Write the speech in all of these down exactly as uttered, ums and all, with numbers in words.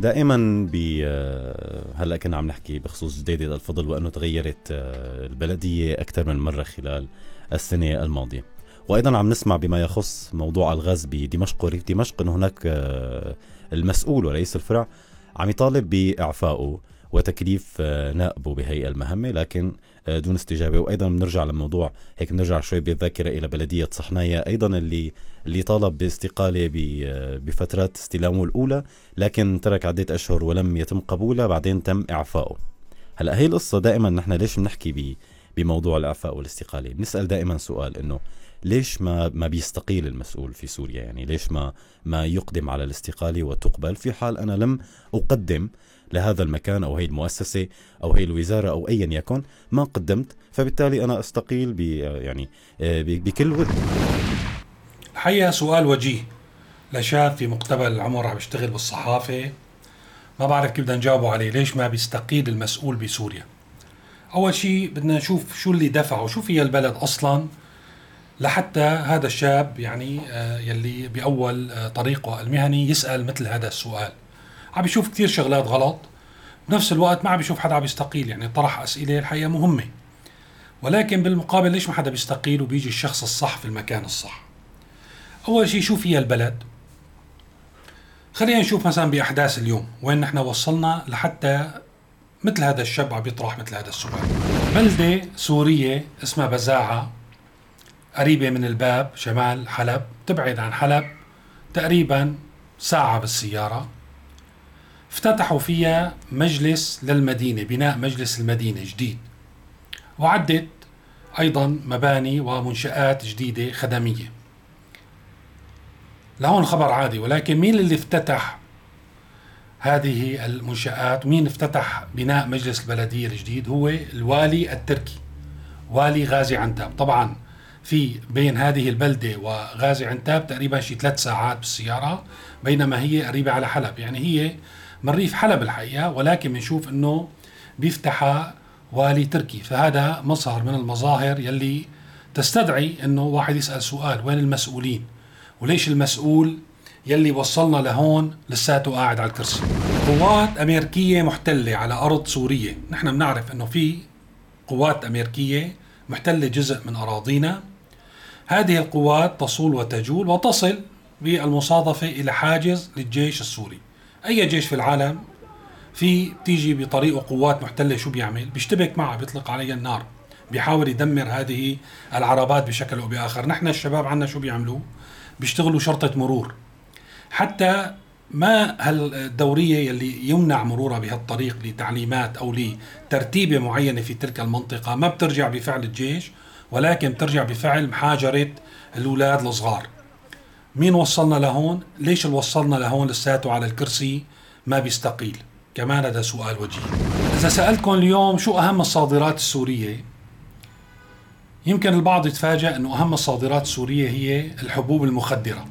دائما ب هلا كنا عم نحكي بخصوص جديدة الفضل وأنه تغيرت البلدية أكثر من مرة خلال السنة الماضية، وأيضا عم نسمع بما يخص موضوع الغاز بدمشق وريف دمشق أنه هناك المسؤول ورئيس الفرع عم يطالب بإعفائه وتكليف نائبه بهي المهمة لكن دون استجابة. وأيضا بنرجع لموضوع هيك بنرجع شوي بالذاكرة إلى بلدية صحنايا أيضا اللي اللي طالب باستقالة بفترات استلامه الأولى لكن ترك عدة أشهر ولم يتم قبوله، بعدين تم إعفائه. هلأ هي القصة دائما نحن ليش بنحكي بموضوع الإعفاء والاستقالة؟ بنسأل دائما سؤال إنه ليش ما ما بيستقيل المسؤول في سوريا؟ يعني ليش ما ما يقدم على الاستقالة وتقبل في حال أنا لم أقدم لهذا المكان أو هي المؤسسة أو هي الوزارة أو أيا يكن ما قدمت، فبالتالي أنا أستقيل ب يعني بكل ود. الحقيقة سؤال وجيه لشاب في مقتبل عمره عم يشتغل بالصحافة، ما بعرف كيف بدنا نجاوبه عليه. ليش ما بيستقيل المسؤول بسوريا؟ أول شيء بدنا نشوف شو اللي دفعه، شو في البلد أصلا لحتى هذا الشاب يعني يلي بأول طريقه المهني يسأل مثل هذا السؤال. عم بيشوف كتير شغلات غلط، بنفس الوقت ما عم بيشوف حدا عم يستقيل، يعني طرح أسئلة الحقيقة مهمة، ولكن بالمقابل ليش ما حدا بيستقيل وبيجي الشخص الصح في المكان الصح؟ أول شيء شو فيها البلد؟ خلينا نشوف مثلا بأحداث اليوم وين نحن وصلنا لحتى مثل هذا الشاب عم بيطرح مثل هذا السؤال. بلدة سورية اسمها بزاعة قريبة من الباب شمال حلب، تبعد عن حلب تقريبا ساعة بالسيارة، افتتحوا فيها مجلس للمدينة، بناء مجلس المدينة جديد، وعدت أيضا مباني ومنشآت جديدة خدمية. لهون خبر عادي، ولكن مين اللي افتتح هذه المنشآت؟ مين افتتح بناء مجلس البلدية الجديد؟ هو الوالي التركي، والي غازي عنتاب. طبعا في بين هذه البلدة وغازي عنتاب تقريبا شي ثلاث ساعات بالسيارة، بينما هي قريبة على حلب، يعني هي من ريف حلب الحقيقة، ولكن بنشوف انه بيفتحها والي تركي. فهذا مظهر من المظاهر يلي تستدعي انه واحد يسأل سؤال، وين المسؤولين؟ وليش المسؤول يلي وصلنا لهون لساته قاعد على الكرسي؟ قوات أمريكية محتلة على أرض سورية، نحن بنعرف انه في قوات أمريكية محتلة جزء من أراضينا. هذه القوات تصول وتجول وتصل بالمصادفة إلى حاجز للجيش السوري. أي جيش في العالم في بتيجي بطريقه قوات محتلة شو بيعمل؟ بيشتبك معه، بيطلق عليه النار، بيحاول يدمر هذه العربات بشكل أو بآخر. نحن الشباب عنا شو بيعملوا؟ بيشتغلوا شرطة مرور، حتى ما هالدورية يلي يمنع مرورها بهالطريق لتعليمات أو لترتيبة معينة في تلك المنطقة ما بترجع بفعل الجيش، ولكن بترجع بفعل محاجرة الأولاد الصغار. مين وصلنا لهون؟ ليش وصلنا لهون لساته على الكرسي ما بيستقيل؟ كمان هذا سؤال وجيه. إذا سألتكم اليوم شو أهم الصادرات السورية، يمكن البعض يتفاجأ أنه أهم الصادرات السورية هي الحبوب المخدرة.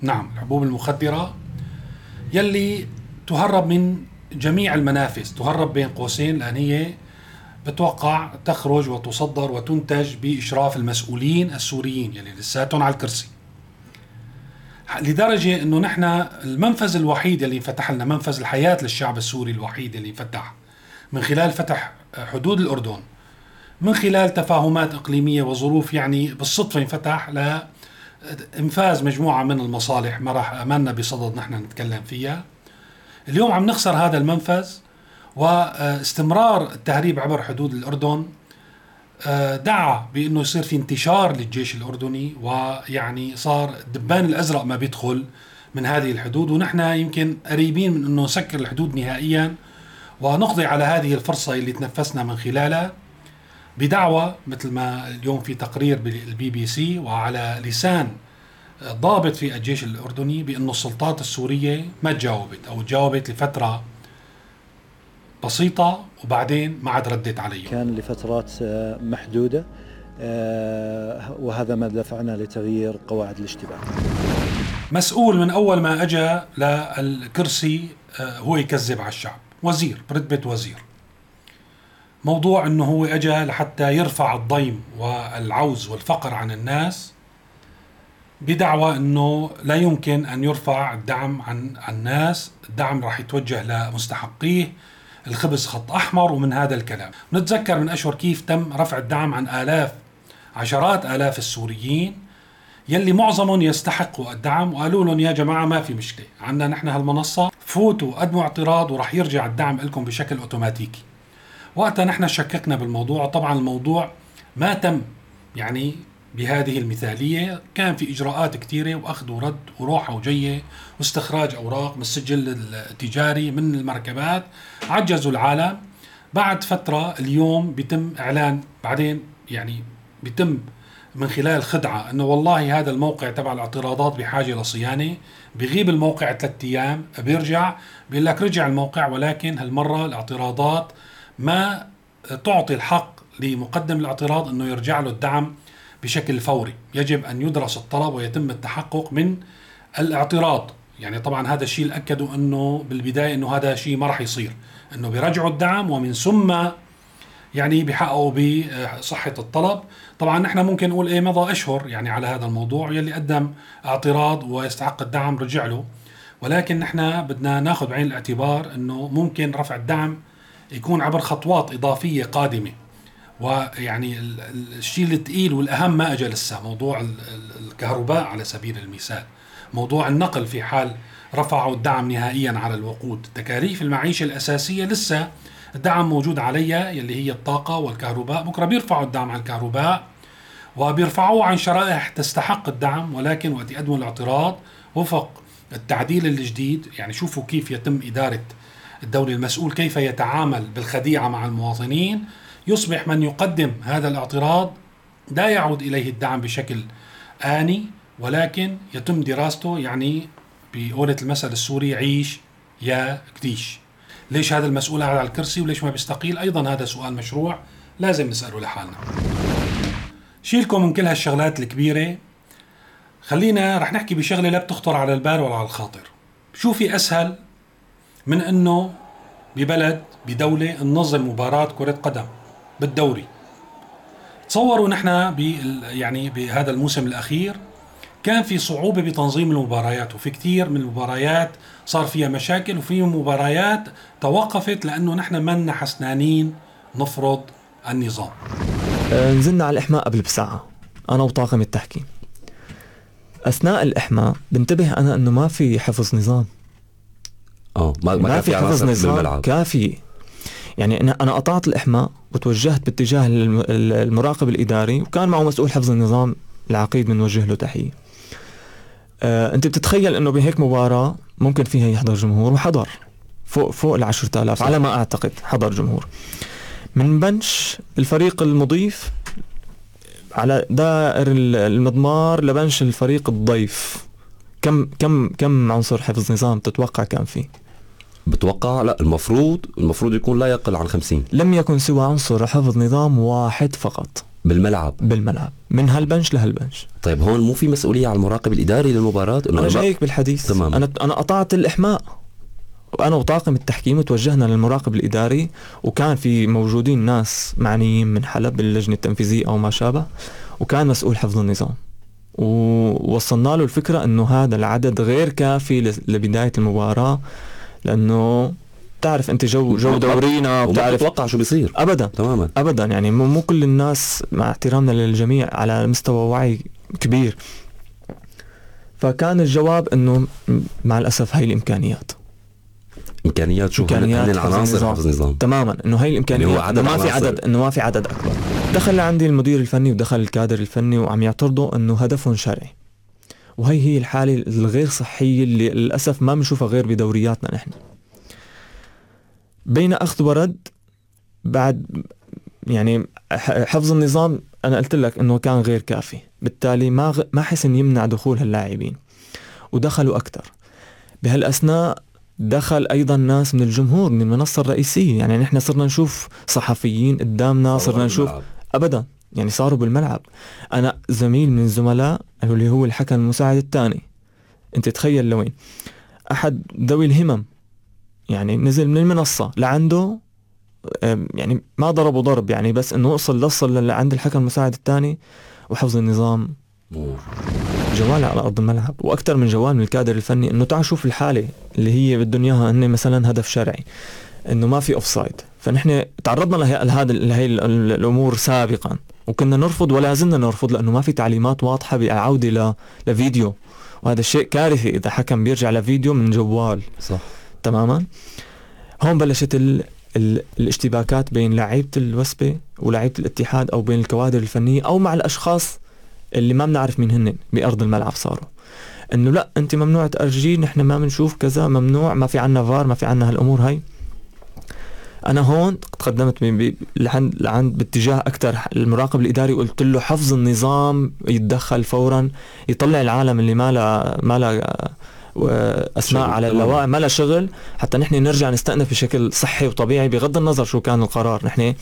نعم، الحبوب المخدرة يلي تهرب من جميع المنافذ، تهرب بين قوسين، لأن هي بتوقع تخرج وتصدر وتنتج بإشراف المسؤولين السوريين يلي لساتهم على الكرسي، لدرجة أنه نحن المنفذ الوحيد اللي فتح لنا، منفذ الحياة للشعب السوري الوحيد اللي فتح من خلال فتح حدود الأردن، من خلال تفاهمات إقليمية وظروف، يعني بالصدفة انفتح لإنفاذ مجموعة من المصالح ما راح أملنا بصدد نحن نتكلم فيها. اليوم عم نخسر هذا المنفذ، واستمرار التهريب عبر حدود الأردن دعا بأنه يصير في انتشار للجيش الأردني، ويعني صار الدبان الأزرق ما بيدخل من هذه الحدود، ونحن يمكن قريبين من أنه نسكر الحدود نهائيا ونقضي على هذه الفرصة اللي تنفسنا من خلالها بدعوة، مثل ما اليوم في تقرير بالبي بي سي وعلى لسان ضابط في الجيش الأردني بأنه السلطات السورية ما تجاوبت أو تجاوبت لفترة بسيطة وبعدين ما عاد ردت عليه، كان لفترات محدودة، وهذا ما دفعنا لتغيير قواعد الاشتباك. مسؤول من أول ما أجا للكرسي هو يكذب على الشعب، وزير برتبة وزير، موضوع أنه هو أجا لحتى يرفع الضيم والعوز والفقر عن الناس، بدعوى انه لا يمكن ان يرفع الدعم عن الناس، الدعم راح يتوجه لمستحقيه، الخبز خط احمر ومن هذا الكلام. نتذكر من اشهر كيف تم رفع الدعم عن الاف، عشرات الاف السوريين يلي معظمهم يستحقوا الدعم، وقالوا لهم يا جماعه ما في مشكله، عندنا نحن هالمنصه، فوتوا قدموا اعتراض ورح يرجع الدعم لكم بشكل اوتوماتيكي. وقتها نحن شككنا بالموضوع، طبعا الموضوع ما تم يعني بهذه المثالية، كان في إجراءات كثيرة وأخذ ورد وروحة وجية واستخراج أوراق من السجل التجاري من المركبات، عجزوا العالم. بعد فترة اليوم بيتم إعلان، بعدين يعني بيتم من خلال خدعة أنه والله هذا الموقع تبع الاعتراضات بحاجة لصيانة، بيغيب الموقع ثلاثة أيام بيرجع بيقول لك رجع الموقع، ولكن هالمرة الاعتراضات ما تعطي الحق لمقدم الاعتراض أنه يرجع له الدعم بشكل فوري، يجب أن يدرس الطلب ويتم التحقق من الاعتراض. يعني طبعا هذا الشيء اللي أكدوا أنه بالبداية أنه هذا شيء ما رح يصير، أنه بيرجعوا الدعم ومن ثم يعني بيحققوا بصحة الطلب. طبعا نحن ممكن نقول إيه مضى أشهر يعني على هذا الموضوع، يلي قدم اعتراض ويستحق الدعم رجع له، ولكن نحن بدنا ناخذ بعين الاعتبار أنه ممكن رفع الدعم يكون عبر خطوات إضافية قادمة، ويعني الشيء الثقيل والأهم ما أجى لسه، موضوع الكهرباء على سبيل المثال، موضوع النقل في حال رفعوا الدعم نهائيا على الوقود، تكاليف المعيشة الأساسية لسه الدعم موجود عليها يلي هي الطاقة والكهرباء، بكرة بيرفعوا الدعم عن الكهرباء وبيرفعوه عن شرائح تستحق الدعم، ولكن وقت يقدموا الاعتراض وفق التعديل الجديد، يعني شوفوا كيف يتم إدارة الدولة، المسؤول كيف يتعامل بالخديعة مع المواطنين، يصبح من يقدم هذا الاعتراض لا يعود إليه الدعم بشكل آني، ولكن يتم دراسته. يعني بقولة المثل السوري عيش يا كديش. ليش هذا المسؤول قاعد على الكرسي وليش ما بيستقيل؟ أيضا هذا سؤال مشروع لازم نسأله لحالنا. شيلكم من كل هالشغلات الكبيرة، خلينا رح نحكي بشغلة لا بتخطر على البال ولا على الخاطر. شو في أسهل من أنه ببلد بدولة ننظم مباراة كرة قدم بالدوري؟ تصوروا نحن يعني بهذا الموسم الأخير كان في صعوبة بتنظيم المباريات، وفي كتير من المباريات صار فيها مشاكل، وفي مباريات توقفت لأنه نحن منا حسنانين نفرض النظام. نزلنا على الإحماء قبل بساعة أنا وطاقم التحكيم، أثناء الإحماء بنتبه أنا أنه ما في حفظ نظام، أو ما, ما في حفظ نظام كافي. يعني أنا قطعت الإحماء وتوجهت باتجاه المراقب الإداري، وكان معه مسؤول حفظ النظام العقيد، منوجه له تحية. أه، أنت بتتخيل أنه بهيك مباراة ممكن فيها يحضر جمهور، وحضر فوق فوق العشرة آلاف على ما أعتقد، حضر جمهور من بنش الفريق المضيف على دائر المضمار لبنش الفريق الضيف. كم كم كم عنصر حفظ نظام تتوقع كان فيه؟ بتوقع لا، المفروض المفروض يكون لا يقل عن خمسين. لم يكن سوى عنصر حفظ نظام واحد فقط بالملعب بالملعب من هالبنش لهالبنش. طيب هون مو في مسؤولية على المراقب الإداري للمباراة؟ أنا, أنا جايك بالحديث تمام. أنا أنا قطعت الإحماء وأنا وطاقم التحكيم وتوجهنا للمراقب الإداري، وكان في موجودين ناس معنيين من حلب اللجنة التنفيذية أو ما شابه، وكان مسؤول حفظ النظام، ووصلنا له الفكرة إنه هذا العدد غير كافي لبداية المباراة، لأنه تعرف أنت جو جو دورينا وبتعرف تتوقع شو بيصير أبدا تماما أبدا. يعني مو كل الناس، مع احترامنا للجميع، على مستوى وعي كبير. فكان الجواب إنه مع الأسف هاي الإمكانيات، إمكانيات شو إمكانيات العناصر حفظ نظام تماما، إنه هاي الإمكانيات إنه ما في عدد إنه ما في عدد أكبر. دخل عندي المدير الفني ودخل الكادر الفني وعم يعترضوا إنه هدفهم شرعي، وهي هي الحالة الغير صحية اللي للأسف ما بنشوفها غير بدورياتنا نحن. بين أخذ ورد، بعد يعني حفظ النظام أنا قلت لك إنه كان غير كافي، بالتالي ما غ... ما حسن يمنع دخول هاللاعبين، ودخلوا أكتر. بهالأثناء دخل أيضا ناس من الجمهور من المنصة الرئيسية، يعني نحن صرنا نشوف صحفيين قدامنا، صرنا نشوف أبدا يعني صاروا بالملعب. أنا زميل من الزملاء اللي هو الحكم المساعد الثاني، أنت تخيل لوين أحد ذوي الهمم يعني نزل من المنصة لعنده، يعني ما ضربه ضرب يعني، بس أنه وصل لصل لعند الحكم المساعد الثاني وحفظ النظام جوال على أرض الملعب وأكثر من جوال من الكادر الفني إنه تعال شوف الحالة اللي هي بدهم إياها، هن مثلا هدف شرعي إنه ما في أوفسايد، فنحن تعرضنا لهذا لهي الأمور سابقا وكنا نرفض ولا زلنا نرفض لأنه ما في تعليمات واضحة بالعودة لفيديو، وهذا الشيء كارثي إذا حكم بيرجع لفيديو من جوال. صح تماما. هون بلشت ال ال الاشتباكات بين لعيبة الوسبة ولعيبة الاتحاد أو بين الكوادر الفنية أو مع الأشخاص اللي ما بنعرف مين هن بأرض الملعب، صاروا إنه لا أنت ممنوع تأرجي، نحن ما بنشوف كذا، ممنوع، ما في عنا فار، ما في عنا هالأمور هاي. أنا هون تقدمت لعند لعند باتجاه أكتر المراقب الإداري وقلت له حفظ النظام يتدخل فورا، يطلع العالم اللي ما لا ما لا أسماء على اللوائح، ما لا شغل، حتى نحن نرجع نستأنف بشكل صحي وطبيعي بغض النظر شو كان القرار. نحن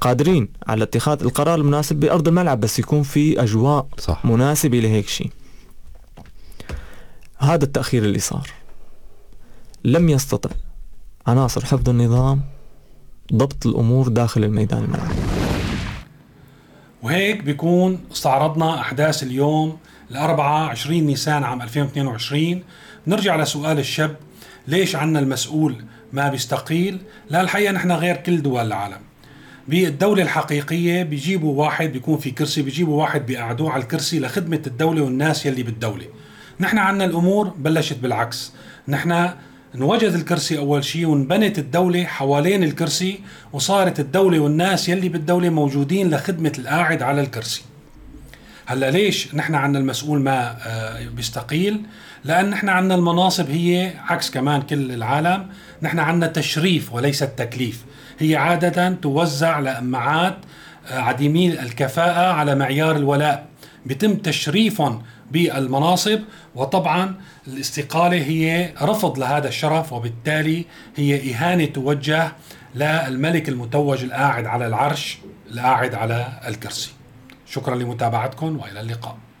قادرين على اتخاذ القرار المناسب بأرض الملعب بس يكون في أجواء صح مناسبة لهيك شيء. هذا التأخير اللي صار لم يستطع عناصر حفظ النظام ضبط الأمور داخل الميدان الملعب. وهيك بيكون استعرضنا أحداث اليوم الأربعة عشرين نيسان عام ألفين واثنين وعشرين. نرجع لسؤال الشاب، ليش عنا المسؤول ما بيستقيل؟ لا الحقيقة نحن غير كل دول العالم. بالدولة الحقيقية بيجيبوا واحد بيكون في كرسي، بيجيبوا واحد بيقعدوه على الكرسي لخدمة الدولة والناس يلي بالدولة. نحن عنا الأمور بلشت بالعكس، نحن نوجد الكرسي أول شيء ونبنت الدولة حوالين الكرسي، وصارت الدولة والناس يلي بالدولة موجودين لخدمة القاعد على الكرسي. هلأ ليش نحن عنا المسؤول ما بيستقيل؟ لأن نحن عنا المناصب هي عكس كمان كل العالم، نحن عنا تشريف وليس التكليف، هي عادة توزع لأمعات عديمي الكفاءة على معيار الولاء، بيتم تشريفهم بالمناصب، وطبعا الاستقالة هي رفض لهذا الشرف، وبالتالي هي إهانة توجه للملك المتوج القاعد على العرش القاعد على الكرسي. شكرا لمتابعتكم وإلى اللقاء.